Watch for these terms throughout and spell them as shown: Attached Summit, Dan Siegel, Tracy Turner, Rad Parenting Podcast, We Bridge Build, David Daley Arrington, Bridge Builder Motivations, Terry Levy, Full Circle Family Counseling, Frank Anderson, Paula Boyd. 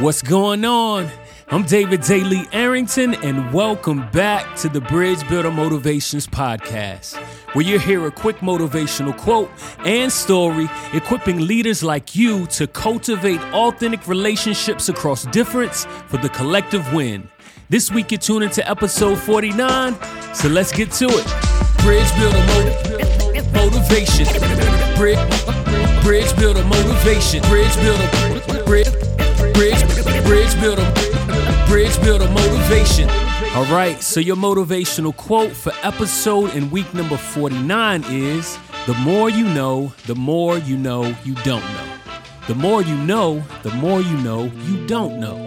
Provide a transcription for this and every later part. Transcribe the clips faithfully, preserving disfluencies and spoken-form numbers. What's going on? I'm David Daley Arrington, and welcome back to the Bridge Builder Motivations podcast, where you hear a quick motivational quote and story equipping leaders like you to cultivate authentic relationships across difference for the collective win. This week, you're tuning to episode forty-nine, so let's get to it. Bridge Builder Mot- Motivation. Bridge, Bridge Builder Motivation. Bridge Builder Bridge, Bridge, Bridge Builder Bridge Builder Motivation. All right, so your motivational quote for episode in week number forty-nine is, the more you know, the more you know you don't know. The more you know, the more you know you don't know.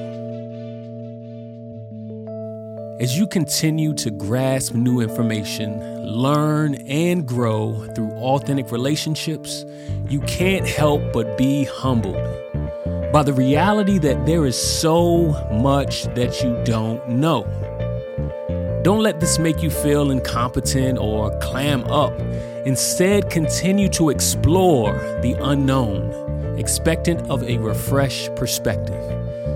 As you continue to grasp new information, learn and grow through authentic relationships, you can't help but be humbled by the reality that there is so much that you don't know. Don't let this make you feel incompetent or clam up. Instead, continue to explore the unknown, expectant of a refreshed perspective.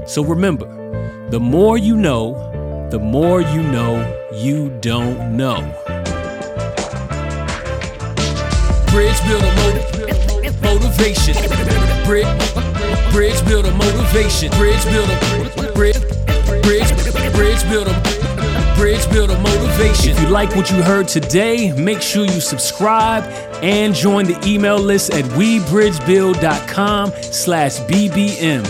So remember, the more you know, the more you know you don't know. Bridge Builder Motivation. Bridge Bridge Builder Motivation. Bridge Builder Bridge Bridge Bridge Builder Bridge Builder Motivation. If you like what you heard today, make sure you subscribe and join the email list at we bridge build dot com slash b b m.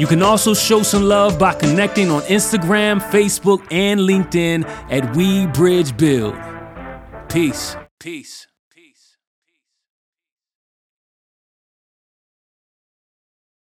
You can also show some love by connecting on Instagram, Facebook, and LinkedIn at We Bridge Build. Peace. Peace.